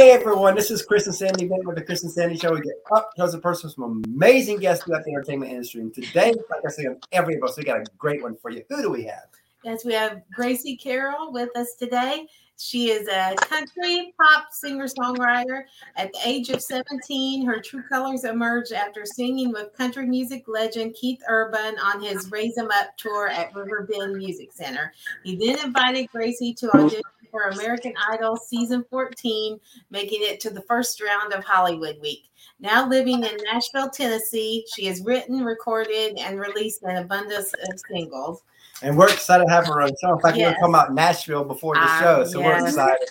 Hey everyone, this is Chris and Sandy with the Chris and Sandy Show. We get up, tells a person with some amazing guests throughout the entertainment industry. And today, like I said, every of us, we got a great one for you. Who do we have? Yes, we have Gracie Carol with us today. She is a country pop singer-songwriter. At the age of 17, her true colors emerged after singing with country music legend Keith Urban on his Raise 'Em Up tour at Riverbend Music Center. He then invited Gracie to audition for American Idol season 14, making it to the first round of Hollywood Week. Now living in Nashville, Tennessee, she has written, recorded, and released an abundance of singles. And we're excited to have her on the show. In fact, we're going to come out Nashville before the show, so we're excited.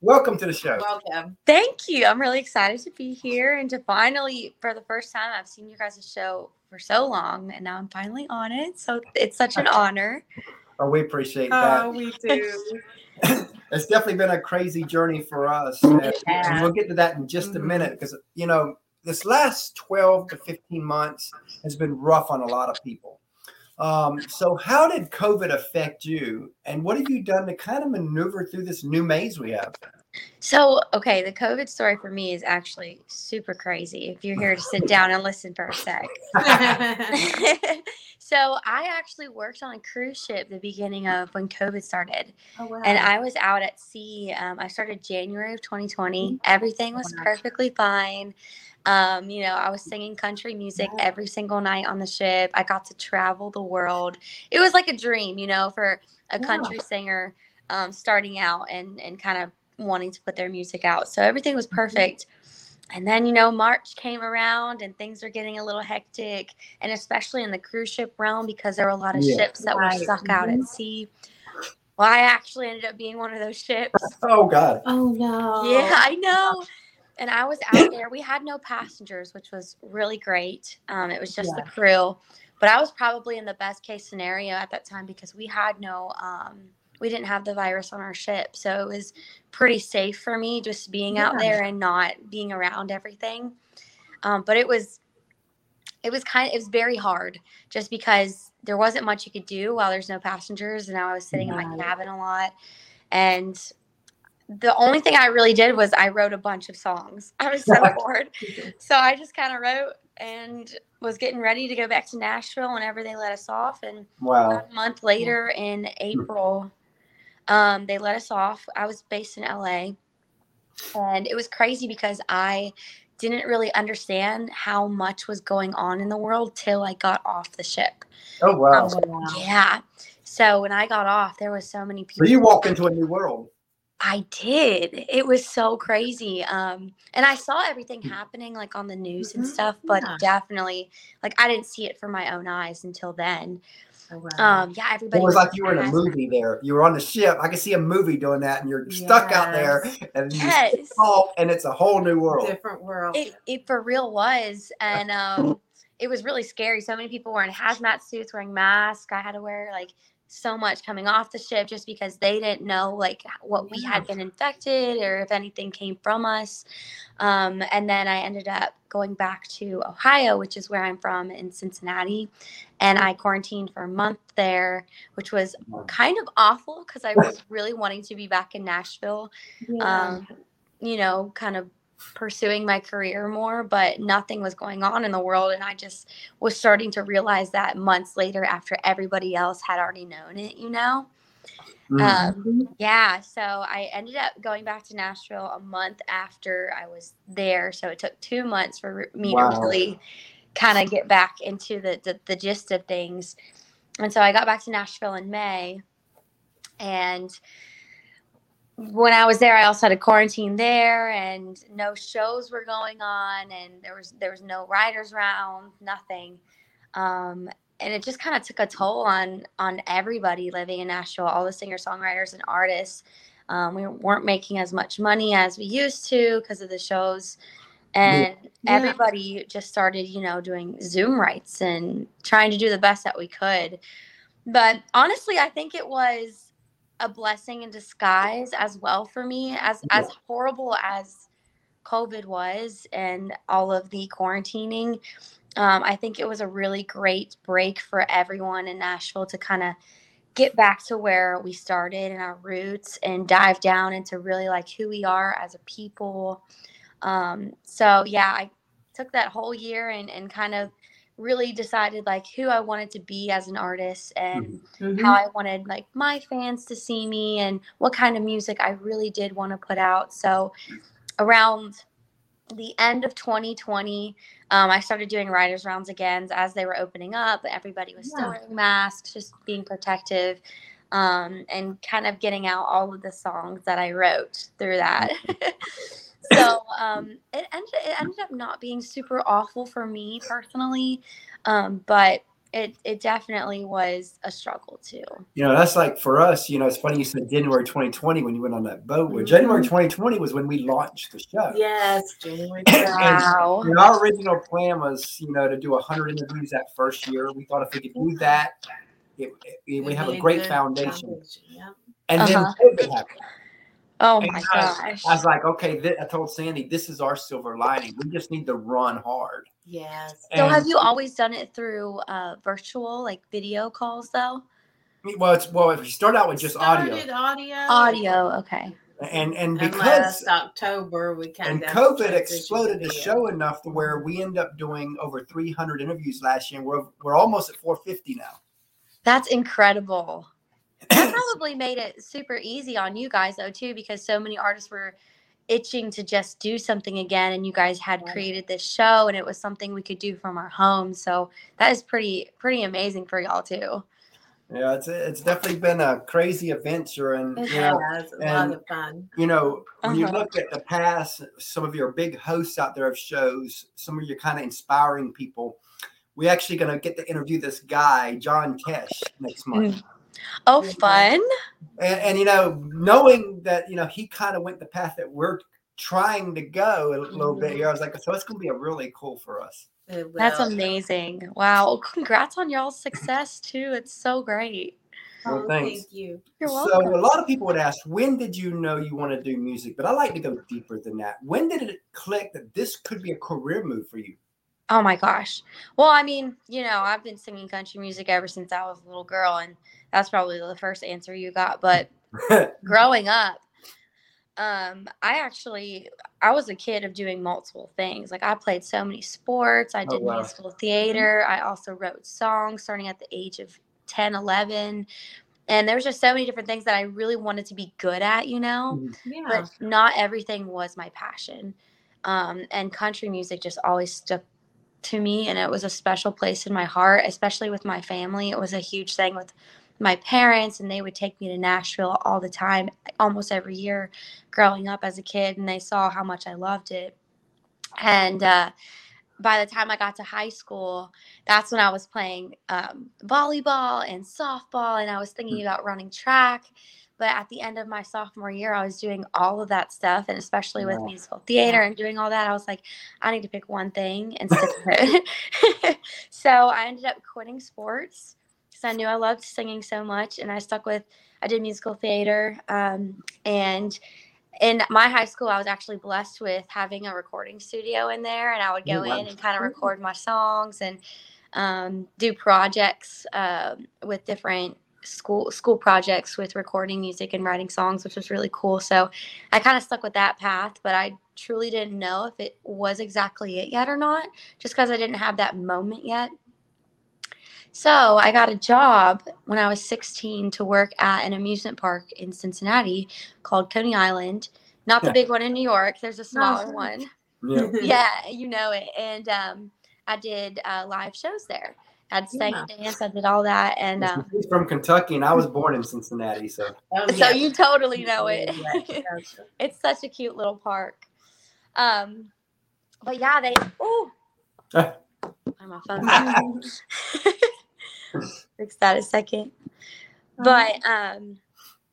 Welcome to the show. Welcome. Thank you. I'm really excited to be here and to finally, for the first time, I've seen you guys' show for so long, and now I'm finally on it, so it's such an honor. Oh, we appreciate that. Oh, we do. It's definitely been a crazy journey for us, and we'll get to that in just a minute, because, you know, this last 12 to 15 months has been rough on a lot of people. So how did COVID affect you, and what have you done to kind of maneuver through this new maze we have? So, okay, the COVID story for me is actually super crazy, if you're here to sit down and listen for a sec. So I actually worked on a cruise ship the beginning of when COVID started. Oh, wow. And I was out at sea. I started January of 2020. Mm-hmm. Everything was perfectly fine. You know, I was singing country music every single night on the ship. I got to travel the world. It was like a dream, you know, for a country singer starting out and kind of wanting to put their music out. So everything was perfect. And then, you know, March came around and things were getting a little hectic. And especially in the cruise ship realm, because there were a lot of ships that were stuck out at sea. Well, I actually ended up being one of those ships. Oh, God. Oh, no. Yeah, I know. And I was out there. We had no passengers, which was really great. It was just the crew. But I was probably in the best case scenario at that time because we had no we didn't have the virus on our ship. So it was pretty safe for me just being out there and not being around everything. But it was very hard just because there wasn't much you could do while there's no passengers. And I was sitting in my cabin a lot. And the only thing I really did was I wrote a bunch of songs. I was so bored. So I just kind of wrote and was getting ready to go back to Nashville whenever they let us off. And about a month later in April, they let us off. I was based in LA. And it was crazy because I didn't really understand how much was going on in the world till I got off the ship. Oh, wow. Yeah. So when I got off, there was so many people. So you walk into a new world. I did. It was so crazy. And I saw everything happening like on the news and stuff, but definitely like I didn't see it for my own eyes until then. Oh, wow. Everybody. It was like you were in a movie there. You were on the ship. I could see a movie doing that and you're stuck out there and you fall and it's a whole new world. Different world. It for real was. And it was really scary. So many people were in hazmat suits, wearing masks. I had to wear like so much coming off the ship just because they didn't know like what we had been infected or if anything came from us. And then I ended up going back to Ohio, which is where I'm from in Cincinnati. And I quarantined for a month there, which was kind of awful because I was really wanting to be back in Nashville, you know, kind of pursuing my career more, but nothing was going on in the world. And I just was starting to realize that months later after everybody else had already known it, you know? So I ended up going back to Nashville a month after I was there. So it took 2 months for me to really kind of get back into the gist of things. And so I got back to Nashville in May, and when I was there, I also had a quarantine there, and no shows were going on, and there was no writers round, nothing. And it just kind of took a toll on everybody living in Nashville, all the singer-songwriters and artists. We weren't making as much money as we used to because of the shows. And everybody just started, you know, doing Zoom rights and trying to do the best that we could. But honestly, I think it was a blessing in disguise as well for me, as horrible as COVID was and all of the quarantining. I think it was a really great break for everyone in Nashville to kind of get back to where we started and our roots and dive down into really like who we are as a people. So yeah, I took that whole year and kind of really decided like who I wanted to be as an artist and mm-hmm. how I wanted like my fans to see me and what kind of music I really did want to put out. So around the end of 2020, I started doing writers' rounds again as they were opening up. Everybody was still wearing masks, just being protective, and kind of getting out all of the songs that I wrote through that. So it ended up not being super awful for me personally, but it definitely was a struggle too. You know, that's like for us, you know, it's funny you said January 2020 when you went on that boat. Well, January 2020 was when we launched the show. Yes, January. Wow. And our original plan was, you know, to do 100 interviews that first year. We thought if we could do that, we have a great foundation. Yeah. And then COVID happened. Oh, and my gosh. I was like, okay, I told Sandy, this is our silver lining. We just need to run hard. Yes. So have you always done it through virtual, like video calls, though? Well, if you start out with just audio. Audio, okay. And because last October, we kind of COVID exploded the show enough to where we end up doing over 300 interviews last year. We're almost at 450 now. That's incredible. That probably made it super easy on you guys, though, too, because so many artists were itching to just do something again, and you guys had created this show, and it was something we could do from our home. So that is pretty amazing for y'all, too. Yeah, it's definitely been a crazy adventure, and a lot of fun. You know, when you look at the past, some of your big hosts out there of shows, some of your kind of inspiring people. We're actually going to get to interview this guy, John Tesh, next month. Mm. Oh, fun. And, you know, knowing that, you know, he kind of went the path that we're trying to go a little bit here, I was like, so it's going to be a really cool for us. That's amazing. Wow. Congrats on y'all's success, too. It's so great. Well, thanks. Thank you. You're welcome. So a lot of people would ask, when did you know you want to do music? But I like to go deeper than that. When did it click that this could be a career move for you? Oh, my gosh. Well, I mean, you know, I've been singing country music ever since I was a little girl, and that's probably the first answer you got. But growing up, I was a kid of doing multiple things. Like, I played so many sports. I did musical theater. I also wrote songs starting at the age of 10, 11. And there's just so many different things that I really wanted to be good at, you know. Yeah. But not everything was my passion. And country music just always stuck to me, and it was a special place in my heart, especially with my family. It was a huge thing with my parents, and they would take me to Nashville all the time, almost every year growing up as a kid, and they saw how much I loved it. And by the time I got to high school, that's when I was playing volleyball and softball, and I was thinking about running track. But at the end of my sophomore year, I was doing all of that stuff, and especially with musical theater and doing all that, I was like, I need to pick one thing and stick with it. So I ended up quitting sports because I knew I loved singing so much, and I did musical theater. And in my high school, I was actually blessed with having a recording studio in there, and I would go in and kind of record my songs and do projects with different school projects with recording music and writing songs, which was really cool. So I kind of stuck with that path, but I truly didn't know if it was exactly it yet or not, just because I didn't have that moment yet. So I got a job when I was 16 to work at an amusement park in Cincinnati called Coney Island. Not the big one in New York. There's a smaller one. Yeah. You know it. And I did live shows there. I'd sang dance. I did all that. And he's from Kentucky, and I was born in Cincinnati. So you totally know it. It's such a cute little park. But yeah, my phone. Fix that a second. But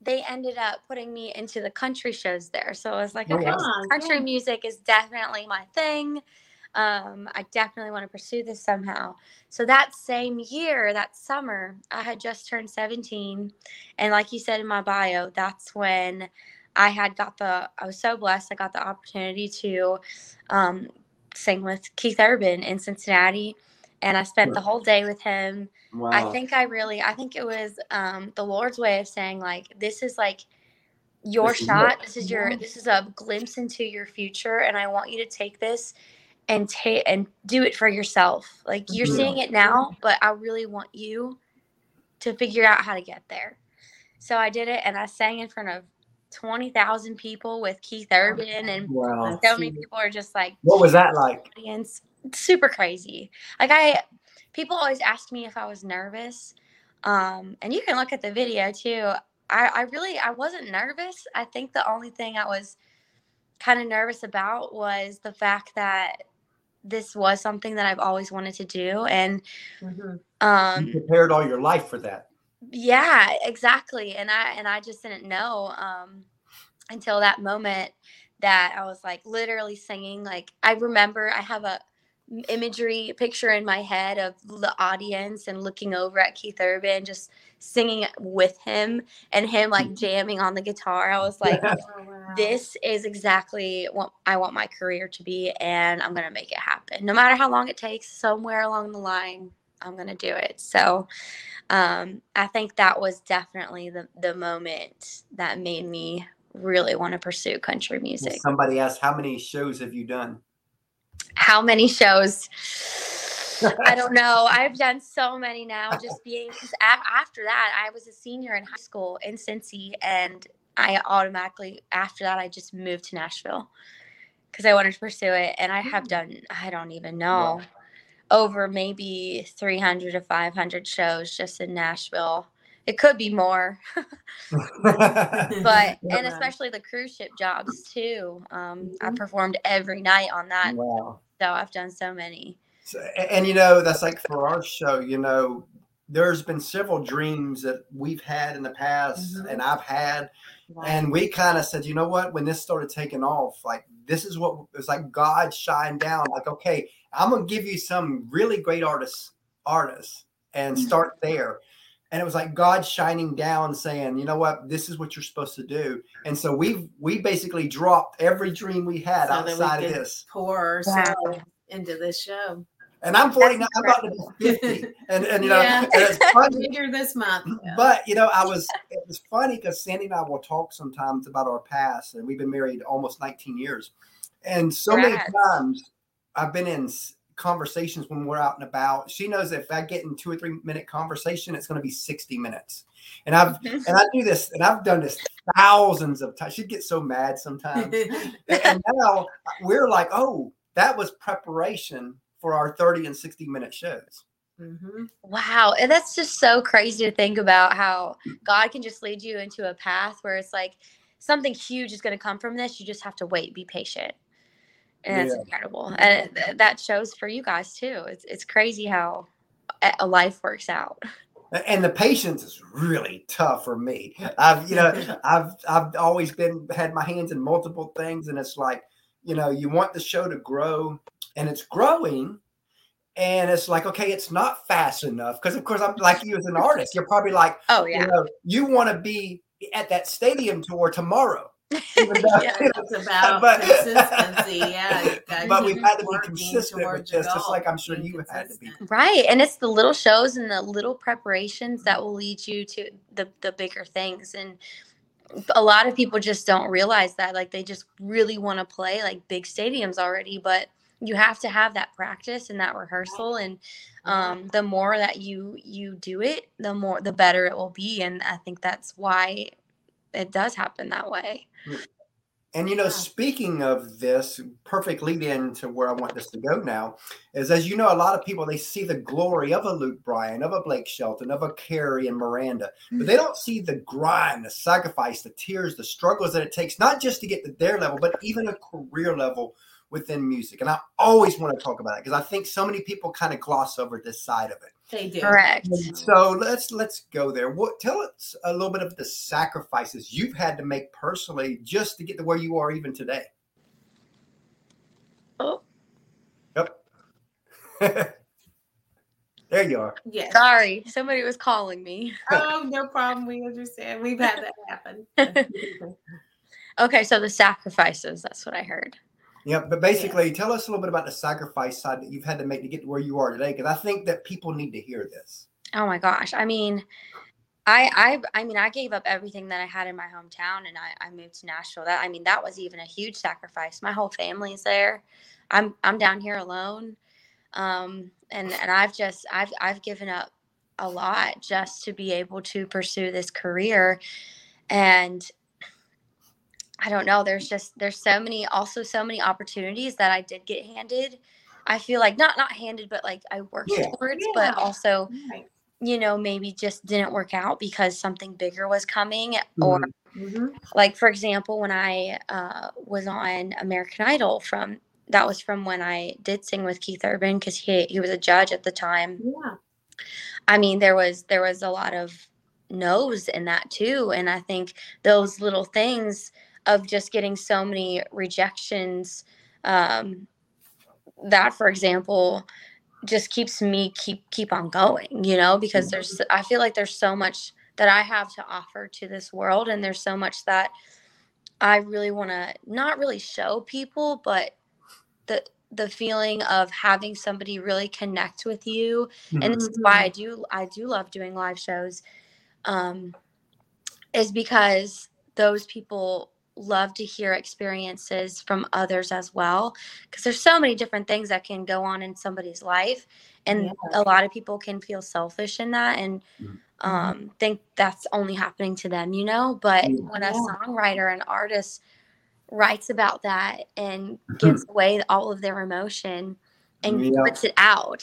they ended up putting me into the country shows there. So I was like, okay, country music is definitely my thing. I definitely want to pursue this somehow. So that same year, that summer, I had just turned 17. And like you said in my bio, that's when I was so blessed. I got the opportunity to sing with Keith Urban in Cincinnati. And I spent the whole day with him. Wow. I think it was the Lord's way of saying, like, this is like your shot. This is a glimpse into your future. And I want you to take this and do it for yourself. Like, you're seeing it now, but I really want you to figure out how to get there. So I did it, and I sang in front of 20,000 people with Keith Urban, and so many people are just like, what was that like? Audience. Super crazy. Like, people always ask me if I was nervous. And you can look at the video too. I wasn't nervous. I think the only thing I was kind of nervous about was the fact that this was something that I've always wanted to do. And you prepared all your life for that. Yeah, exactly. And I just didn't know until that moment that I was like literally singing. Like, I remember I have a picture in my head of the audience and looking over at Keith Urban just singing with him and him like jamming on the guitar. I was like, this is exactly what I want my career to be, and I'm gonna make it happen. No matter how long it takes, somewhere along the line, I'm gonna do it. So I think that was definitely the moment that made me really want to pursue country music. Well, somebody asked, how many shows have you done? How many shows? I don't know. I've done so many now, just being, because after that, I was a senior in high school in Cincy, and I automatically, after that, I just moved to Nashville because I wanted to pursue it. And I have done, I don't even know, over maybe 300 to 500 shows just in Nashville. It could be more, and especially the cruise ship jobs too. I performed every night on that. Wow. So I've done so many. So, and you know, that's like for our show, you know, there's been several dreams that we've had in the past and I've had, and we kind of said, you know what, when this started taking off, like, this is what it's like, God shined down, like, okay, I'm going to give you some really great artists and start there. And it was like God shining down saying, you know what, this is what you're supposed to do. And so we basically dropped every dream we had outside of this. Pour ourselves into this show. And I'm 49, I'm about to be 50. And you know, it's funny. Later this month. Yeah. But, you know, it was funny because Sandy and I will talk sometimes about our past. And we've been married almost 19 years. And so many times I've been in conversations when we're out and about. She knows that if I get in 2 or 3 minute conversation, it's going to be 60 minutes. And I do this, and I've done this thousands of times. She'd get so mad sometimes. And now we're like, oh, that was preparation for our 30 and 60 minute shows. Wow. And that's just so crazy to think about, how God can just lead you into a path where it's like something huge is going to come from this. You just have to wait, be patient. And that's incredible. And that shows for you guys too. It's crazy how a life works out. And the patience is really tough for me. I've always had my hands in multiple things, and it's like, you know, you want the show to grow, and it's growing, and it's like, okay, it's not fast enough. Because of course, I'm like you as an artist, you're probably like, oh yeah, you know, you want to be at that stadium tour tomorrow. It's about consistency. But we've had to be consistent with this, just like I'm sure you had to be. Right, and it's the little shows and the little preparations that will lead you to the bigger things. And a lot of people just don't realize that. Like, they just really want to play like big stadiums already, but you have to have that practice and that rehearsal. And the more that you do it, the better it will be. And I think that's why it does happen that way. And, you know, speaking of this, perfect lead in to where I want this to go now is, as you know, a lot of people, they see the glory of a Luke Bryan, of a Blake Shelton, of a Carrie and Miranda, but they don't see the grind, the sacrifice, the tears, the struggles that it takes, not just to get to their level, but even a career level within music. And I always want to talk about it because I think so many people kind of gloss over this side of it. They do. Correct. So let's go there. Tell us a little bit of the sacrifices you've had to make personally just to get to where you are even today. Oh. Yep. There you are. Yes. Sorry. Somebody was calling me. Oh, no problem. We understand. We've had that happen. Okay. So the sacrifices, that's what I heard. Yeah, but basically, tell us a little bit about the sacrifice side that you've had to make to get to where you are today, because I think that people need to hear this. Oh my gosh! I mean, I gave up everything that I had in my hometown, and I moved to Nashville. That was even a huge sacrifice. My whole family's there. I'm down here alone, and I've given up a lot just to be able to pursue this career, and I don't know. There's so many opportunities that I did get handed. I feel like not handed, but like I worked towards, but also, you know, maybe just didn't work out because something bigger was coming. Mm-hmm. Or like, for example, when I was on American Idol that was from when I did sing with Keith Urban, because he was a judge at the time. Yeah. I mean, there was a lot of no's in that too. And I think those little things of just getting so many rejections, that, for example, just keeps me keep on going, you know, because I feel like there's so much that I have to offer to this world. And there's so much that I really want to not really show people, but the feeling of having somebody really connect with you. Mm-hmm. And this is why I do love doing live shows, is because those people love to hear experiences from others as well, because there's so many different things that can go on in somebody's life, and a lot of people can feel selfish in that and think that's only happening to them, you know. But when a songwriter, an artist, writes about that and gives away all of their emotion and puts it out,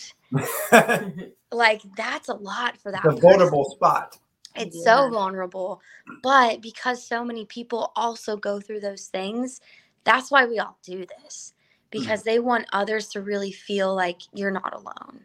like, that's a lot for that. It's a vulnerable spot. It's so vulnerable. But because so many people also go through those things, that's why we all do this, because they want others to really feel like you're not alone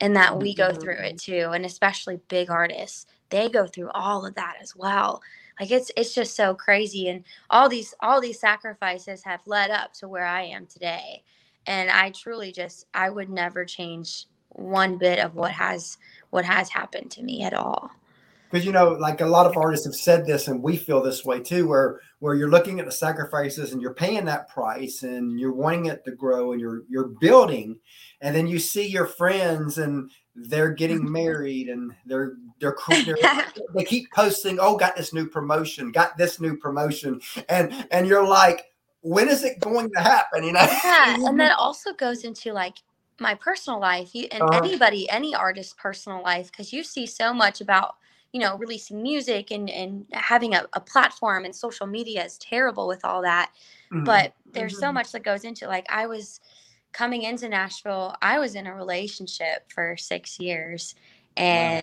and that we go through it too. And especially big artists, they go through all of that as well. Like, it's just so crazy. And all these sacrifices have led up to where I am today. And I truly I would never change one bit of what has happened to me at all. Because, you know, like, a lot of artists have said this, and we feel this way too, where you're looking at the sacrifices and you're paying that price and you're wanting it to grow and you're building, and then you see your friends and they're getting married and they're they keep posting, got this new promotion, and you're like, when is it going to happen? You know? Yeah, and that also goes into, like, my personal life, any artist's personal life, because you see so much about, you know, releasing music and having a platform, and social media is terrible with all that. But there's so much that goes into, like, I was coming into Nashville, I was in a relationship for 6 years, and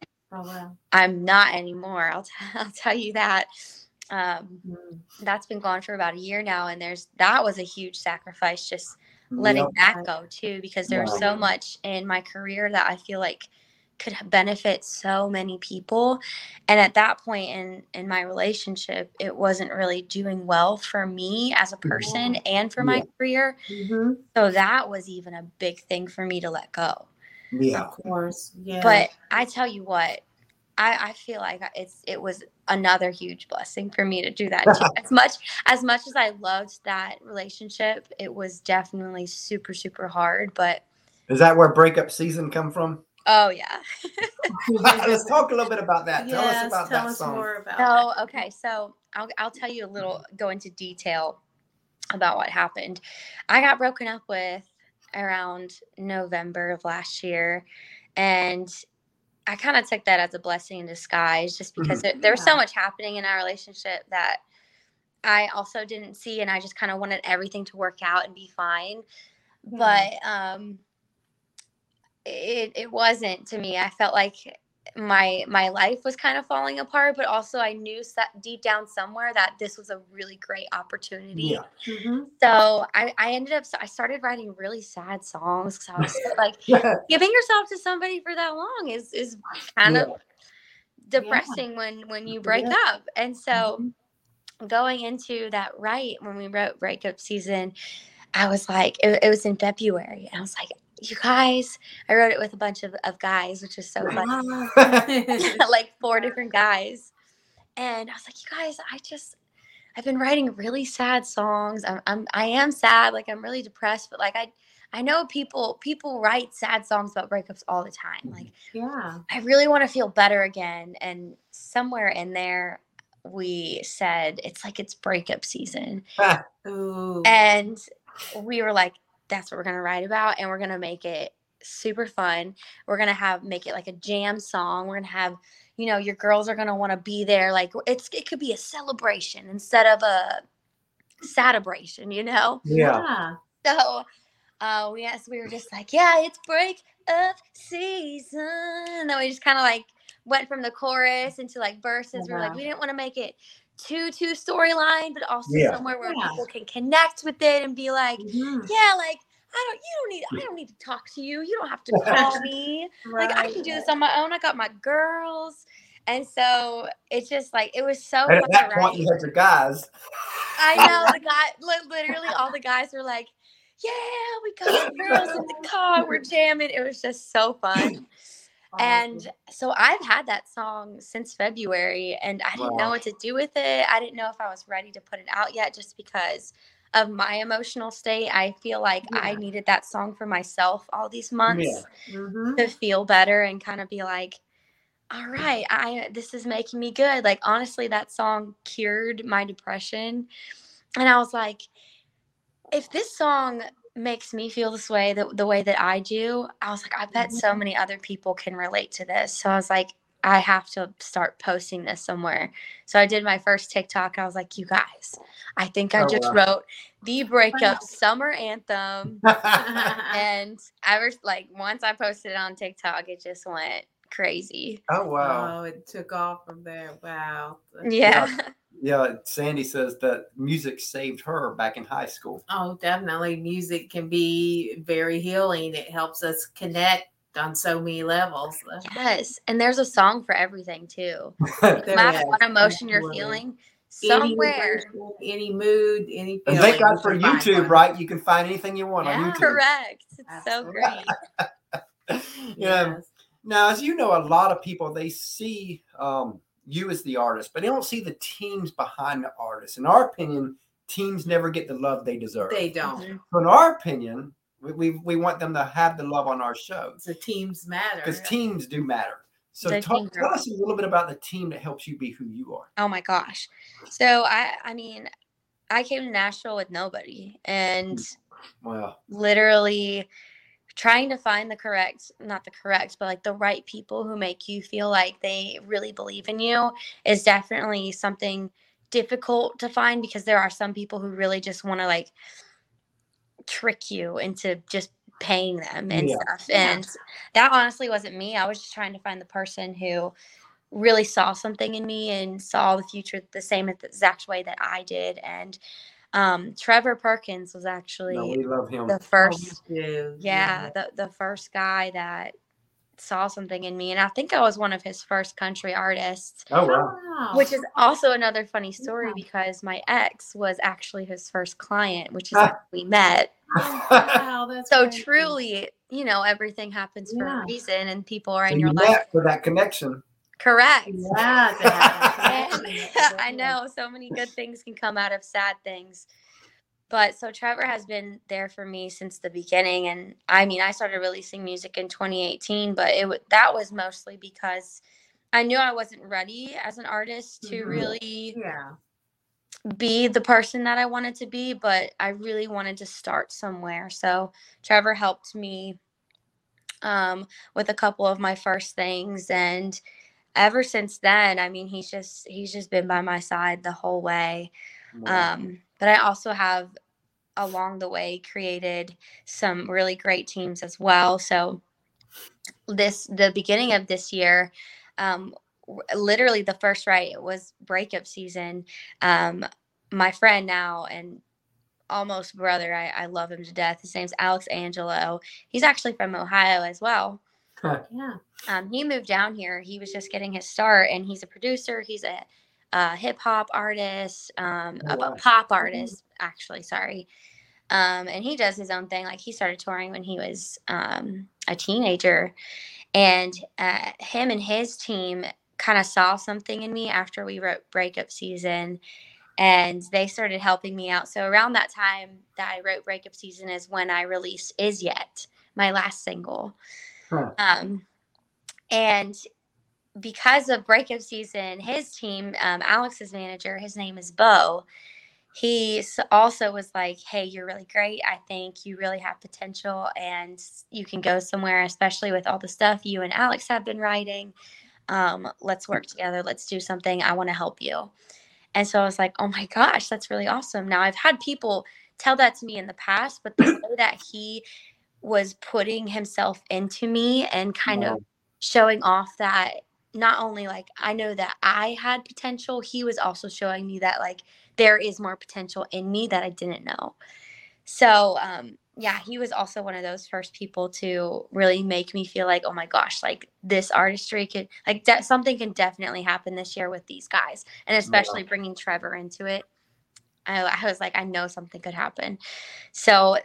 I'm not anymore. I'll tell you that. That's been gone for about a year now. And that was a huge sacrifice, just letting that go too, because there was so much in my career that I feel like could benefit so many people. And at that point in my relationship, it wasn't really doing well for me as a person and for my career. So that was even a big thing for me to let go. Yeah, of course. Yeah. But I tell you what, I feel like it was another huge blessing for me to do that too. As much as I loved that relationship, it was definitely super, super hard. But is that where breakup season come from? Oh, yeah. Let's talk a little bit about that. Tell us more about that song. Oh, okay. So I'll tell you go into detail about what happened. I got broken up with around November of last year. And I kind of took that as a blessing in disguise, just because there was so much happening in our relationship that I also didn't see. And I just kind of wanted everything to work out and be fine. Mm-hmm. But, it wasn't to me. I felt like my life was kind of falling apart, but also I knew deep down somewhere that this was a really great opportunity. Yeah. Mm-hmm. So I started writing really sad songs, because I was like, giving yourself to somebody for that long is kind of depressing when you break up. And so going into that, when we wrote Breakup Season, I was like, it was in February, and I was like, you guys, I wrote it with a bunch of guys, which was so funny. Like 4 different guys. And I was like, you guys, I've been writing really sad songs. I am sad. Like, I'm really depressed, but like, I know people write sad songs about breakups all the time. Like, yeah, I really want to feel better again. And somewhere in there, we said, it's like, it's breakup season. Ah. And we were like, that's what we're going to write about. And we're going to make it super fun. We're going to make it like a jam song. We're going to have, you know, your girls are going to want to be there. Like, it could be a celebration instead of a sadabration, you know? Yeah. So, we were just like, yeah, it's breakup season. And then we just kind of like went from the chorus into like verses. Wow. We're like, we didn't want to make it too storyline, but also somewhere where people can connect with it and be like, like, I don't need to talk to you. You don't have to call me. Right. Like, I can do this on my own. I got my girls. And so it's just like, it was so. And at that point, you had your guys. I know. Literally all the guys were like, yeah, we got girls in the car. We're jamming. It was just so fun. And so I've had that song since February, and I didn't know what to do with it. I didn't know if I was ready to put it out yet, just because of my emotional state. I feel like I needed that song for myself all these months to feel better and kind of be like, all right, this is making me good. Like, honestly, that song cured my depression. And I was like, if this song makes me feel this way, the way that I do, I was like, I bet so many other people can relate to this. So I was like, I have to start posting this somewhere. So I did my first TikTok. I was like, you guys, I think I just wrote the breakup summer anthem. And once I posted it on TikTok, it just went crazy. Oh, wow. Oh, it took off from there. Wow. Yeah, Sandy says that music saved her back in high school. Oh, definitely. Music can be very healing. It helps us connect on so many levels. Yes, and there's a song for everything, too. What emotion you're feeling, somewhere. Any mood, any feeling. And thank God for YouTube, right? You can find anything you want on YouTube. Correct. It's Absolutely. So great. Yes. Now, as you know, a lot of people, they see you as the artist, but they don't see the teams behind the artist. In our opinion, teams never get the love they deserve. They don't. So in our opinion, we want them to have the love on our show. The teams matter. Because teams do matter. So tell us a little bit about the team that helps you be who you are. Oh, my gosh. So, I came to Nashville with nobody. And literally trying to find the right people who make you feel like they really believe in you is definitely something difficult to find, because there are some people who really just want to like trick you into just paying them and stuff. And that honestly wasn't me. I was just trying to find the person who really saw something in me and saw the future the same exact way that I did. And Trevor Perkins was actually the first, the first guy that saw something in me. And I think I was one of his first country artists. Oh, wow. Which is also another funny story because my ex was actually his first client, which is how we met. Wow, that's so crazy. Truly, you know, everything happens for a reason, and people are so in your life for that connection. Correct. Yeah. I know so many good things can come out of sad things. But so Trevor has been there for me since the beginning. And I mean, I started releasing music in 2018, but that was mostly because I knew I wasn't ready as an artist to really be the person that I wanted to be, but I really wanted to start somewhere. So Trevor helped me with a couple of my first things, and ever since then, I mean, he's just been by my side the whole way. Wow. But I also have along the way created some really great teams as well. So the beginning of this year, literally the first write, it was breakup season. My friend now and almost brother, I love him to death. His name's Alex Angelo. He's actually from Ohio as well. Yeah. He moved down here. He was just getting his start, and he's a producer. He's a hip hop artist, a pop artist, actually. Sorry. And he does his own thing. Like, he started touring when he was a teenager, and him and his team kind of saw something in me after we wrote Breakup Season. and they started helping me out. So around that time that I wrote Breakup Season is when I released Is Yet, my last single. Huh. And because of Breakup Season, his team, Alex's manager, his name is Bo. He also was like, hey, you're really great. I think you really have potential and you can go somewhere, especially with all the stuff you and Alex have been writing. Let's work together. Let's do something. I want to help you. And so I was like, oh my gosh, that's really awesome. Now I've had people tell that to me in the past, but the way that he was putting himself into me and kind of showing off that not only like I know that I had potential, he was also showing me that like there is more potential in me that I didn't know. So yeah, he was also one of those first people to really make me feel like, oh my gosh, like this artistry could like something can definitely happen this year with these guys, and especially bringing Trevor into it. I was like, I know something could happen. So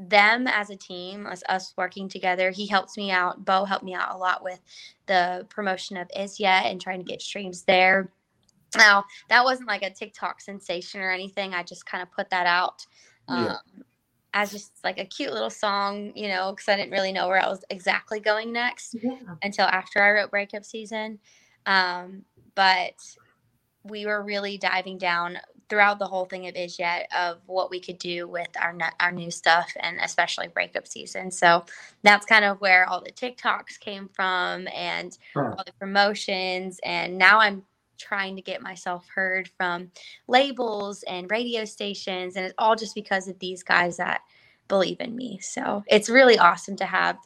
them as a team, as us working together, he helped me out. Bo helped me out a lot with the promotion of Is Yet and trying to get streams there. Now, that wasn't like a TikTok sensation or anything. I just kind of put that out as just like a cute little song, you know, because I didn't really know where I was exactly going next until after I wrote Breakup Season. But we were really diving down throughout the whole thing of Is Yet of what we could do with our new stuff and especially Breakup Season. So that's kind of where all the TikToks came from and all the promotions. And now I'm trying to get myself heard from labels and radio stations. And it's all just because of these guys that believe in me. So it's really awesome to have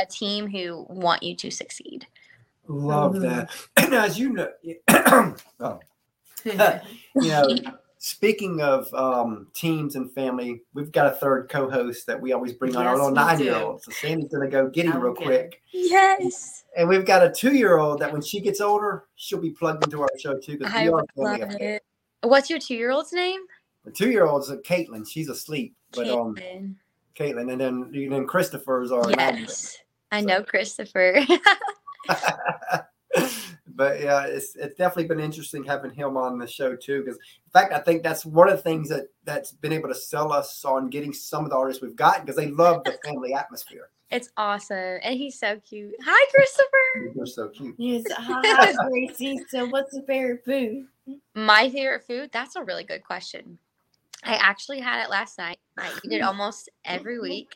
a team who want you to succeed. Love that. And as you know, you know, speaking of teams and family, we've got a third co-host that we always bring on our little 9-year-old. So Sandy's going to go get him real quick. Yes. And we've got a 2-year-old that when she gets older, she'll be plugged into our show too. I love it. What's your 2-year-old's name? The 2-year-old's Caitlin. She's asleep. But, Caitlin. And then Christopher's our 9-year-old. So. I know Christopher. But yeah, it's definitely been interesting having him on the show too. Because in fact, I think that's one of the things that's been able to sell us on getting some of the artists we've gotten because they love the family atmosphere. It's awesome, and he's so cute. Hi, Christopher. You're so cute. Yes. Hi, Gracie. So, what's your favorite food? My favorite food? That's a really good question. I actually had it last night. I eat it almost every week.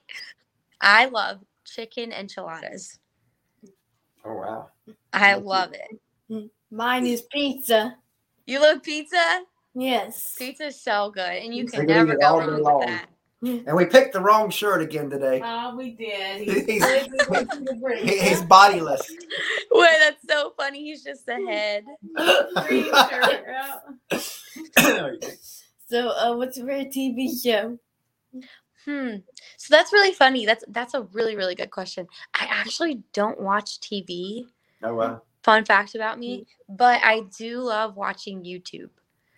I love chicken enchiladas. Oh wow! I love it. Mine is pizza. You love pizza? Yes. Pizza's so good, and you can never go wrong with that. And we picked the wrong shirt again today. Oh, we did. He's bodiless. Wait, that's so funny. He's just a head. So, what's your favorite TV show? So that's really funny. That's a really, really good question. I actually don't watch TV. Oh, wow. Fun fact about me. But I do love watching YouTube.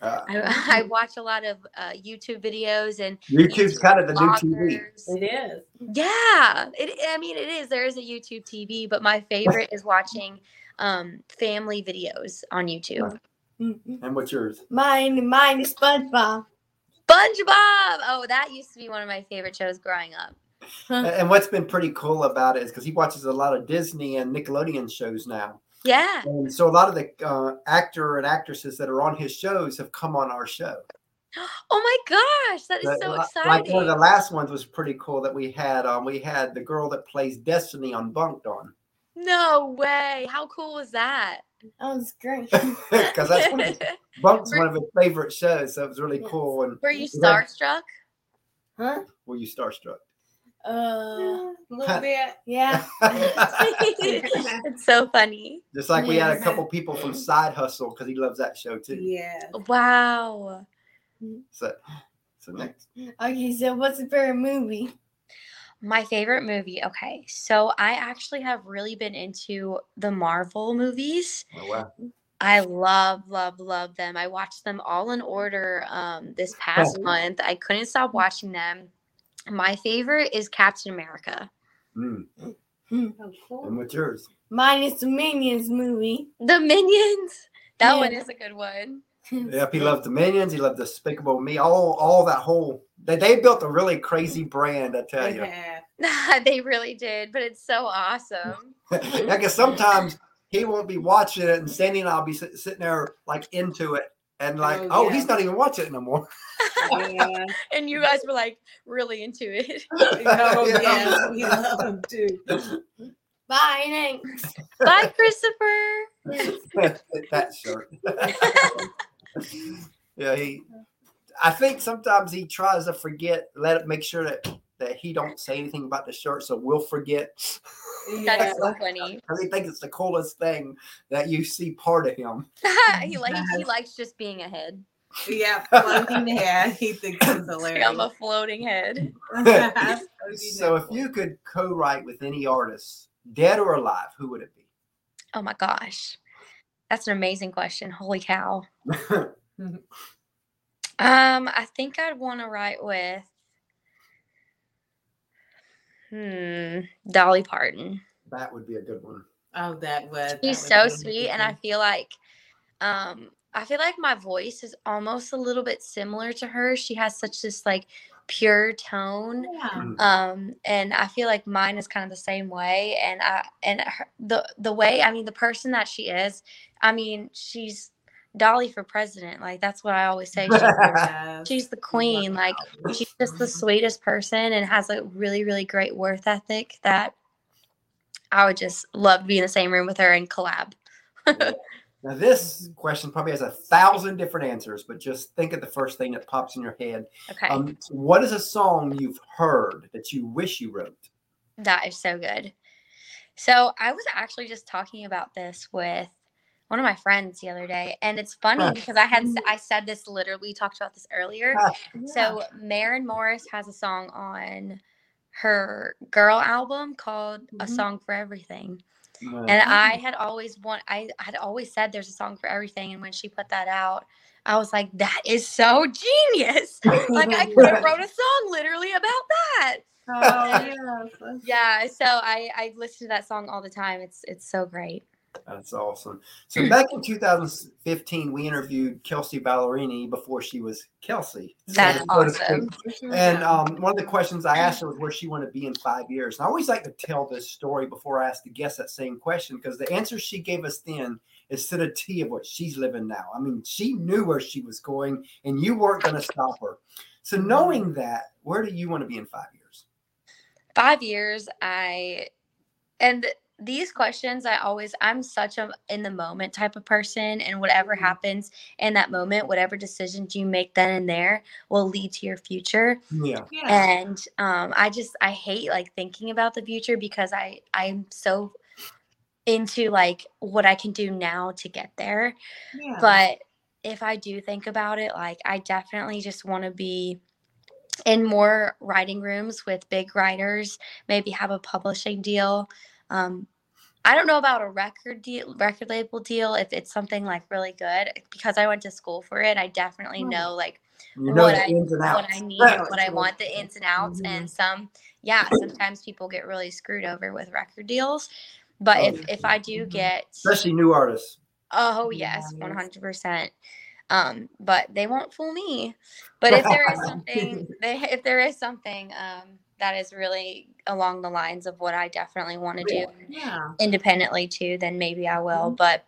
I watch a lot of YouTube videos. And YouTube's kind of the new TV. It is. Yeah. It is. There is a YouTube TV. But my favorite is watching family videos on YouTube. And what's yours? Mine is SpongeBob. SpongeBob! Oh, that used to be one of my favorite shows growing up. And what's been pretty cool about it is because he watches a lot of Disney and Nickelodeon shows now. Yeah. And so a lot of the actor and actresses that are on his shows have come on our show. Oh my gosh, that is so exciting. Like one of the last ones was pretty cool that we had. We had the girl that plays Destiny on Bunked On. No way. How cool was that? That was great. Because that's one of his favorite shows, so it was really cool. And were you starstruck? Huh? Were you starstruck? A little bit. Yeah. It's so funny. Just like we had a couple people from Side Hustle because he loves that show too. Yeah. Wow. So next. Okay, so what's your favorite movie? My favorite movie. Okay. So I actually have really been into the Marvel movies. Oh, wow. I love, love, love them. I watched them all in order this past month. I couldn't stop watching them. My favorite is Captain America. Oh, cool. And what's yours? Mine is the Minions movie. The Minions? That one is a good one. Yep, he loved the Minions. He loved Despicable Me. All that whole they built a really crazy brand, I tell you. Yeah. They really did, but it's so awesome. I guess sometimes he won't be watching it, and Sandy and I'll be sitting there like into it, and like, oh, he's not even watching it no more. Yeah. And you guys were like really into it. Oh yeah, we love him too. Bye, thanks. Bye, Christopher. That shirt. Yeah, I think sometimes he tries to forget. Make sure that he don't say anything about the shirt, so we'll forget. That's so funny. I really think it's the coolest thing that you see part of him. He likes just being ahead. Yeah, floating head. He thinks it's hilarious. I'm a floating head. So if you could co-write with any artist, dead or alive, who would it be? Oh my gosh. That's an amazing question. Holy cow. I think I'd want to write with Dolly Parton. That would be a good one. Oh, that would. She's so sweet, and I feel like my voice is almost a little bit similar to her. She has such this like pure tone. Yeah. And I feel like mine is kind of the same way. And the person that she is, I mean, she's Dolly for president. Like, that's what I always say. She's the queen. Like, she's just the sweetest person and has a really, really great work ethic that I would just love to be in the same room with her and collab. Now, this question probably has 1,000 different answers, but just think of the first thing that pops in your head. Okay. What is a song you've heard that you wish you wrote? That is so good. So I was actually just talking about this with one of my friends the other day, and it's funny because I said this literally. We talked about this earlier. Yeah. So Maren Morris has a song on her Girl album called A Song for Everything. And I had always said there's a song for everything. And when she put that out, I was like, that is so genius. Like, I could have wrote a song literally about that. Oh, yes. Yeah. So I listen to that song all the time. It's so great. That's awesome. So back in 2015, we interviewed Kelsea Ballerini before she was Kelsea. That's awesome. And one of the questions I asked her was where she wanted to be in 5 years. And I always like to tell this story before I ask the guest that same question, because the answer she gave us then is to the T of what she's living now. I mean, she knew where she was going, and you weren't going to stop her. So knowing that, where do you want to be in 5 years? 5 years, these questions, I'm such a in the moment type of person, and whatever happens in that moment, whatever decisions you make then and there will lead to your future. Yeah. And I hate like thinking about the future, because I'm so into like what I can do now to get there. Yeah. But if I do think about it, like, I definitely just want to be in more writing rooms with big writers, maybe have a publishing deal. I don't know about a record label deal, if it's something like really good, because I went to school for it. I definitely know like what I need, what I want, the ins and outs. And sometimes people get really screwed over with record deals. But if I do get, especially new artists. Oh yes, 100%. But they won't fool me. But if there is something, that is really along the lines of what I definitely want to do independently too, then maybe I will. But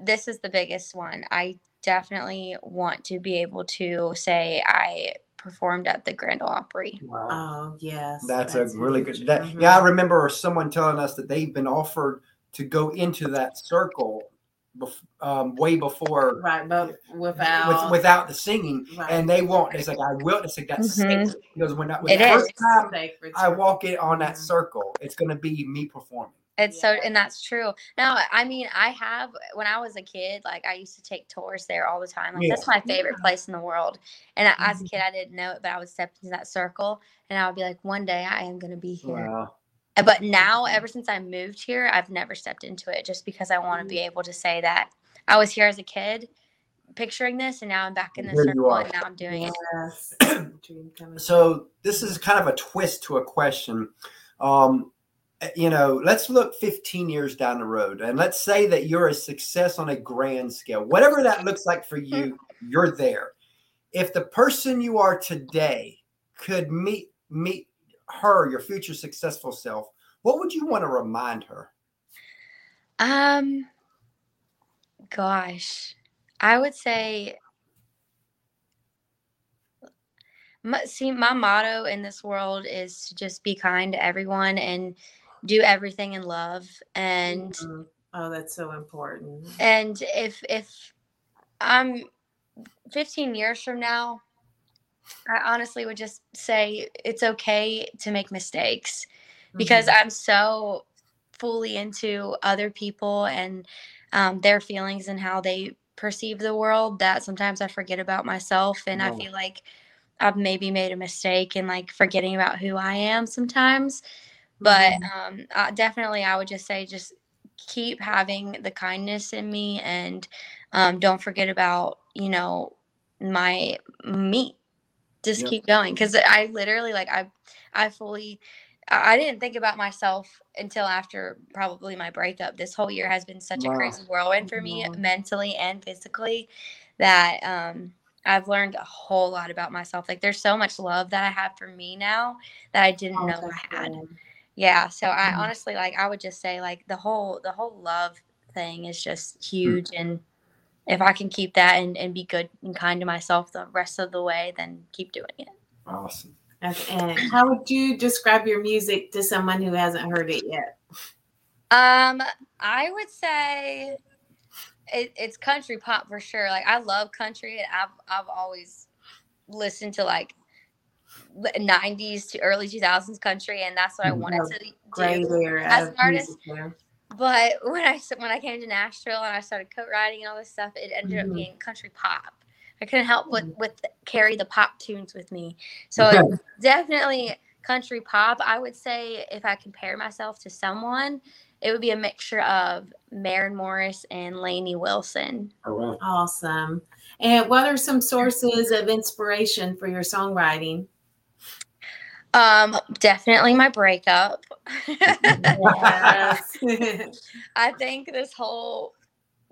this is the biggest one. I definitely want to be able to say I performed at the Grand Ole Opry. Wow. Oh, yes. That's a really good. I remember someone telling us that they've been offered to go into that circle way before, right? But without the singing, right. And they won't. It's like, I will. It's like that's sacred, because when the first time I walk in on that circle, it's going to be me performing. It's so, and that's true. Now, I mean, when I was a kid, like, I used to take tours there all the time. Like, that's my favorite place in the world. And as a kid, I didn't know it, but I would step into that circle, and I would be like, one day I am going to be here. Wow. But now, ever since I moved here, I've never stepped into it, just because I want to be able to say that I was here as a kid picturing this, and now I'm back in the circle, and now I'm doing it. So this is kind of a twist to a question. you know, let's look 15 years down the road, and let's say that you're a success on a grand scale, whatever that looks like for you, you're there. If the person you are today could meet her, your future successful self, what would you want to remind her? Gosh, I would say, my motto in this world is to just be kind to everyone and do everything in love. And oh, that's so important. And if I'm 15 years from now, I honestly would just say it's okay to make mistakes, because I'm so fully into other people and their feelings and how they perceive the world that sometimes I forget about myself. And I feel like I've maybe made a mistake in like forgetting about who I am sometimes. But definitely I would just say, just keep having the kindness in me, and don't forget about, you know, me. Just keep going. Because I literally, like, I didn't think about myself until after probably my breakup. This whole year has been such a crazy whirlwind for me mentally and physically that I've learned a whole lot about myself. Like, there's so much love that I have for me now that I didn't know I had. Yeah. So I honestly, like, I would just say, like, the whole love thing is just huge. And if I can keep that and be good and kind to myself the rest of the way, then keep doing it. Awesome. And how would you describe your music to someone who hasn't heard it yet? I would say it's country pop for sure. Like, I love country, and I've always listened to like 90s to early 2000s country, and that's what I wanted to do as an artist. But when I came to Nashville and I started co-writing and all this stuff, it ended up being country pop. I couldn't help but with carry the pop tunes with me. So it's definitely country pop. I would say if I compare myself to someone, it would be a mixture of Maren Morris and Lainey Wilson. Awesome. And what are some sources of inspiration for your songwriting? Definitely my breakup. I think this whole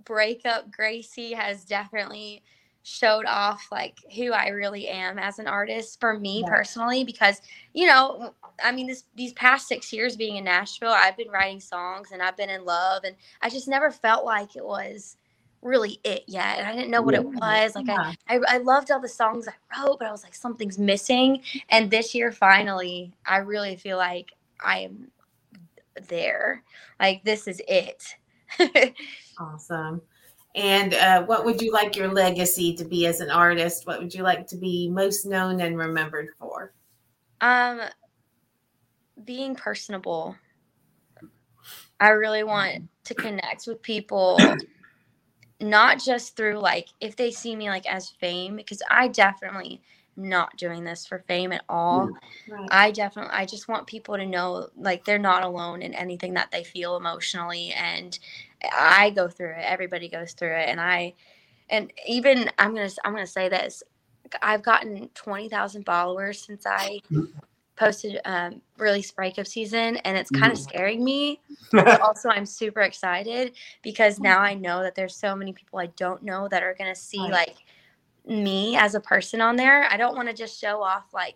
breakup, Gracie has definitely showed off like who I really am as an artist for me personally, because, you know, I mean, these past 6 years being in Nashville, I've been writing songs and I've been in love, and I just never felt like it was really it yet. And I didn't know what it was. Like I loved all the songs I wrote, but I was like, something's missing. And this year, finally, I really feel like I am there. Like, this is it. Awesome. And what would you like your legacy to be as an artist? What would you like to be most known and remembered for? Being personable. I really want to connect with people, not just through like if they see me like as fame, because I definitely not doing this for fame at all. Right. I just want people to know like they're not alone in anything that they feel emotionally, and I go through it. Everybody goes through it. And even I'm going to say this, I've gotten 20,000 followers since I posted released Breakup Season, and it's kind of scaring me. But also I'm super excited because now I know that there's so many people I don't know that are going to see like me as a person on there. I don't want to just show off like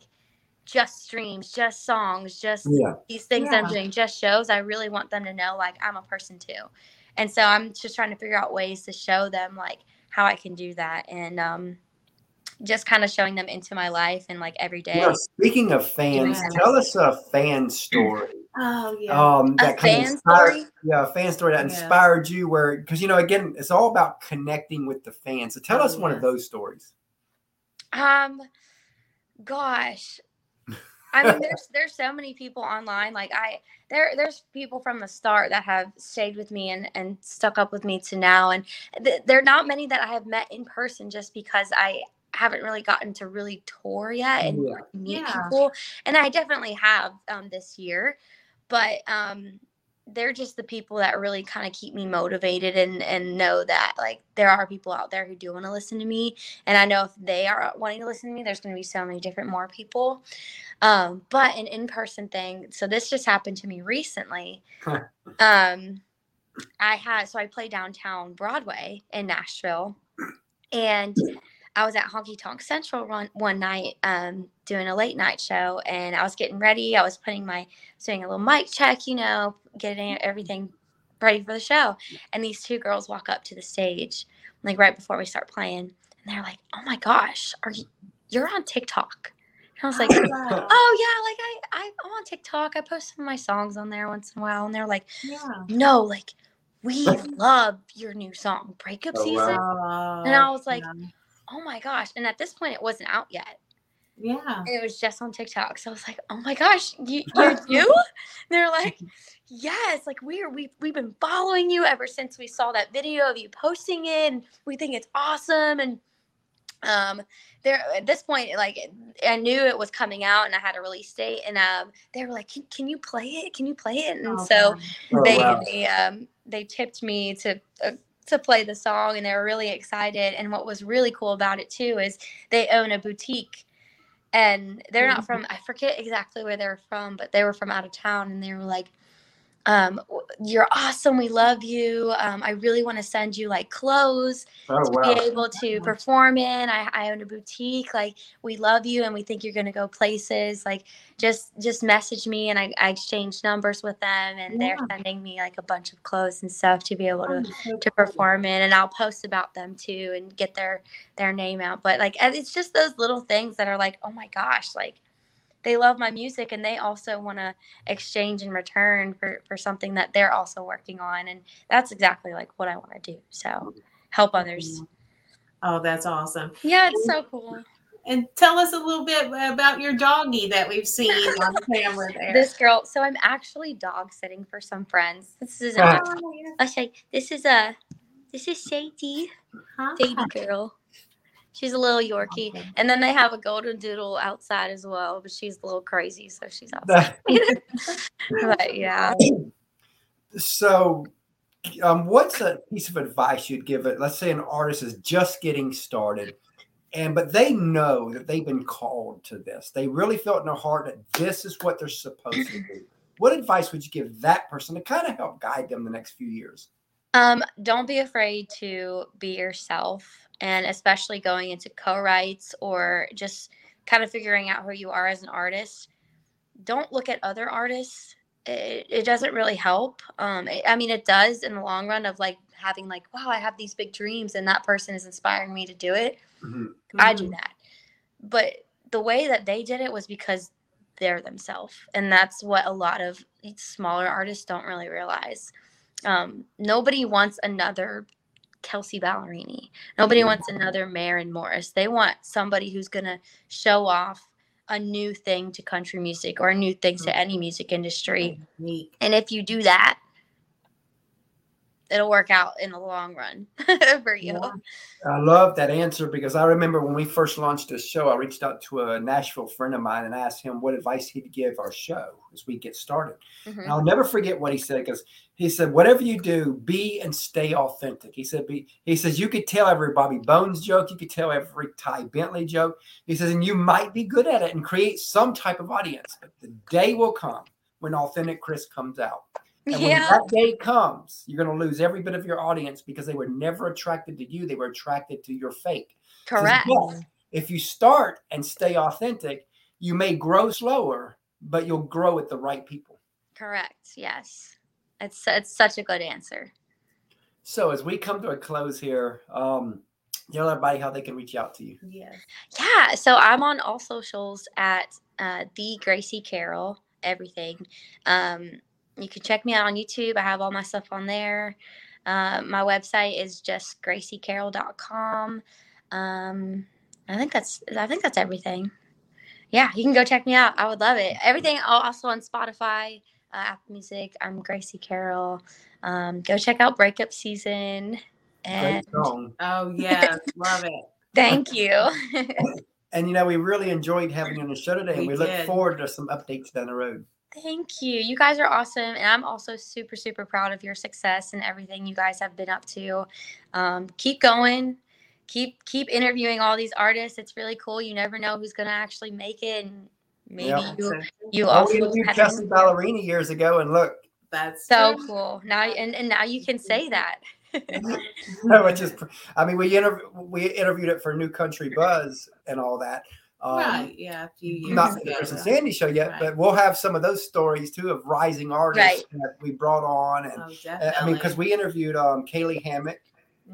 just streams, just songs, just these things that I'm doing, just shows. I really want them to know like I'm a person too. And so I'm just trying to figure out ways to show them like how I can do that, and just kind of showing them into my life and like every day. Well, speaking of fans, tell us a fan story. Oh yeah, a fan story that inspired you, where, because you know, again, it's all about connecting with the fans. So tell us one of those stories. Gosh. I mean, there's so many people online. Like there's people from the start that have stayed with me and stuck up with me to now. And there are not many that I have met in person, just because I haven't really gotten to really tour yet and meet people. And I definitely have this year, but they're just the people that really kind of keep me motivated and know that, like, there are people out there who do want to listen to me. And I know if they are wanting to listen to me, there's going to be so many different more people. But an in-person thing. So this just happened to me recently. Huh. I play downtown Broadway in Nashville, and I was at Honky Tonk Central one night doing a late night show, and I was getting ready. I was putting doing a little mic check, you know, getting everything ready for the show. And these two girls walk up to the stage, like right before we start playing, and they're like, "Oh my gosh, you're on TikTok?" And I was like, "Oh yeah, like I'm on TikTok. I post some of my songs on there once in a while." And they're like, "Yeah, no, like we love your new song, Breakup Season." Wow. And I was like. Yeah. Oh my gosh. And at this point it wasn't out yet. Yeah. And it was just on TikTok. So I was like, oh my gosh, you're you? They're like, yes, like we've been following you ever since we saw that video of you posting it. And we think it's awesome. And there at this point, like I knew it was coming out and I had a release date, and they were like, Can you play it? Can you play it? And they tipped me to play the song, and they were really excited. And what was really cool about it too is they own a boutique, and they're not from, I forget exactly where they're from, but they were from out of town, and they were like, you're awesome, we love you, I really want to send you like clothes be able to perform in. I own a boutique, like we love you and we think you're going to go places, like just message me. And I exchanged numbers with them, and they're sending me like a bunch of clothes and stuff to be able to perform in, and I'll post about them too and get their name out. But like it's just those little things that are like, oh my gosh, like they love my music, and they also want to exchange in return for something that they're also working on. And that's exactly like what I want to do. So help others. Oh, that's awesome. Yeah, it's so cool. And tell us a little bit about your doggy that we've seen on camera there. This girl. So I'm actually dog sitting for some friends. This is Sadie. Huh? Sadie girl. She's a little Yorkie. Okay. And then they have a golden doodle outside as well, but she's a little crazy, so she's outside. But yeah. So what's a piece of advice you'd give it? Let's say an artist is just getting started, but they know that they've been called to this. They really felt in their heart that this is what they're supposed to do. What advice would you give that person to kind of help guide them the next few years? Don't be afraid to be yourself. And especially going into co-writes or just kind of figuring out who you are as an artist, don't look at other artists. It doesn't really help. It does in the long run of like having like, wow, I have these big dreams and that person is inspiring me to do it. Mm-hmm. I do that. But the way that they did it was because they're themselves. And that's what a lot of smaller artists don't really realize. Nobody wants another Kelsea Ballerini. Nobody wants another Maren Morris. They want somebody who's going to show off a new thing to country music or a new thing to any music industry. And if you do that, it'll work out in the long run for you. Yeah. I love that answer, because I remember when we first launched this show, I reached out to a Nashville friend of mine and asked him what advice he'd give our show as we get started. Mm-hmm. And I'll never forget what he said, because he said, whatever you do, be and stay authentic. He said, you could tell every Bobby Bones joke. You could tell every Ty Bentley joke. He says, and you might be good at it and create some type of audience. But the day will come when authentic Chris comes out. And when that day comes, you're going to lose every bit of your audience, because they were never attracted to you. They were attracted to your fake. Correct. So, yes, if you start and stay authentic, you may grow slower, but you'll grow with the right people. Correct. Yes. It's such a good answer. So as we come to a close here, tell everybody how they can reach out to you. Yes. Yeah. So I'm on all socials at the Gracie Carol, everything. You can check me out on YouTube. I have all my stuff on there. My website is just graciecarol.com. I think that's everything. Yeah, you can go check me out. I would love it. Everything also on Spotify, Apple Music. I'm Gracie Carol. Go check out Breakup Season. Great song. Oh, yeah. Love it. Thank you. And, we really enjoyed having you on the show today. We look forward to some updates down the road. Thank you. You guys are awesome. And I'm also super, super proud of your success and everything you guys have been up to. Keep going. Keep interviewing all these artists. It's really cool. You never know who's going to actually make it. And maybe you also interviewed Kelsea Ballerini years ago, and look. That's so cool. Now and now you can say that. Which is, I mean, we interviewed it for New Country Buzz and all that. A few years. Not the Chris and Sandy show yet, but we'll have some of those stories too of rising artists that we brought on, and I mean, because we interviewed Kaylee Hammock,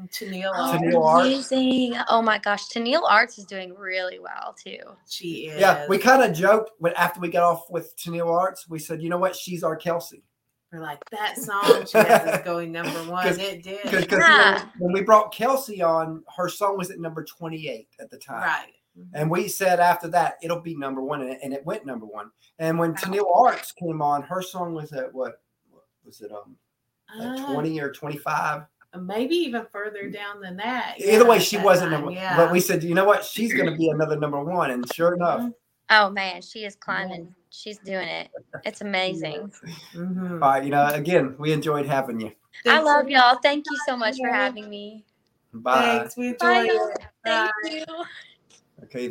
Tenille Arts. Amazing! Oh my gosh, Tenille Arts is doing really well too. She is. Yeah, we kind of joked after we got off with Tenille Arts, we said, you know what, she's our Kelsea. We're like, that song she has is going number one. It did. When we brought Kelsea on, her song was at number 28 at the time. Right. And we said after that, it'll be number one. And it went number one. And when Tenille Arts came on, her song was at what was it, 20 or 25? Maybe even further down than that. Either way, she wasn't number one. Yeah. But we said, you know what? She's going to be another number one. And sure enough. Oh, man, she is climbing. Yeah. She's doing it. It's amazing. Mm-hmm. All right, again, we enjoyed having you. Thanks. I love y'all. Thank you so much for having me. Bye. Thanks. We enjoyed it. Thank you.